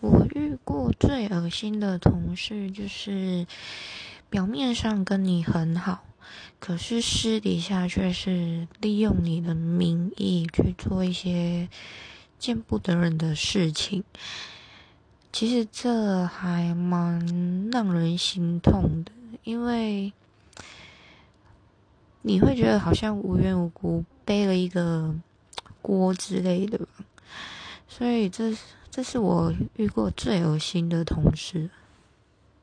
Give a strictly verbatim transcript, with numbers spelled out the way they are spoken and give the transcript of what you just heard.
我遇过最恶心的同事就是表面上跟你很好，可是私底下却是利用你的名义去做一些见不得人的事情。其实这还蛮让人心痛的，因为你会觉得好像无缘无故背了一个锅之类的吧，所以这这是我遇过最恶心的同事。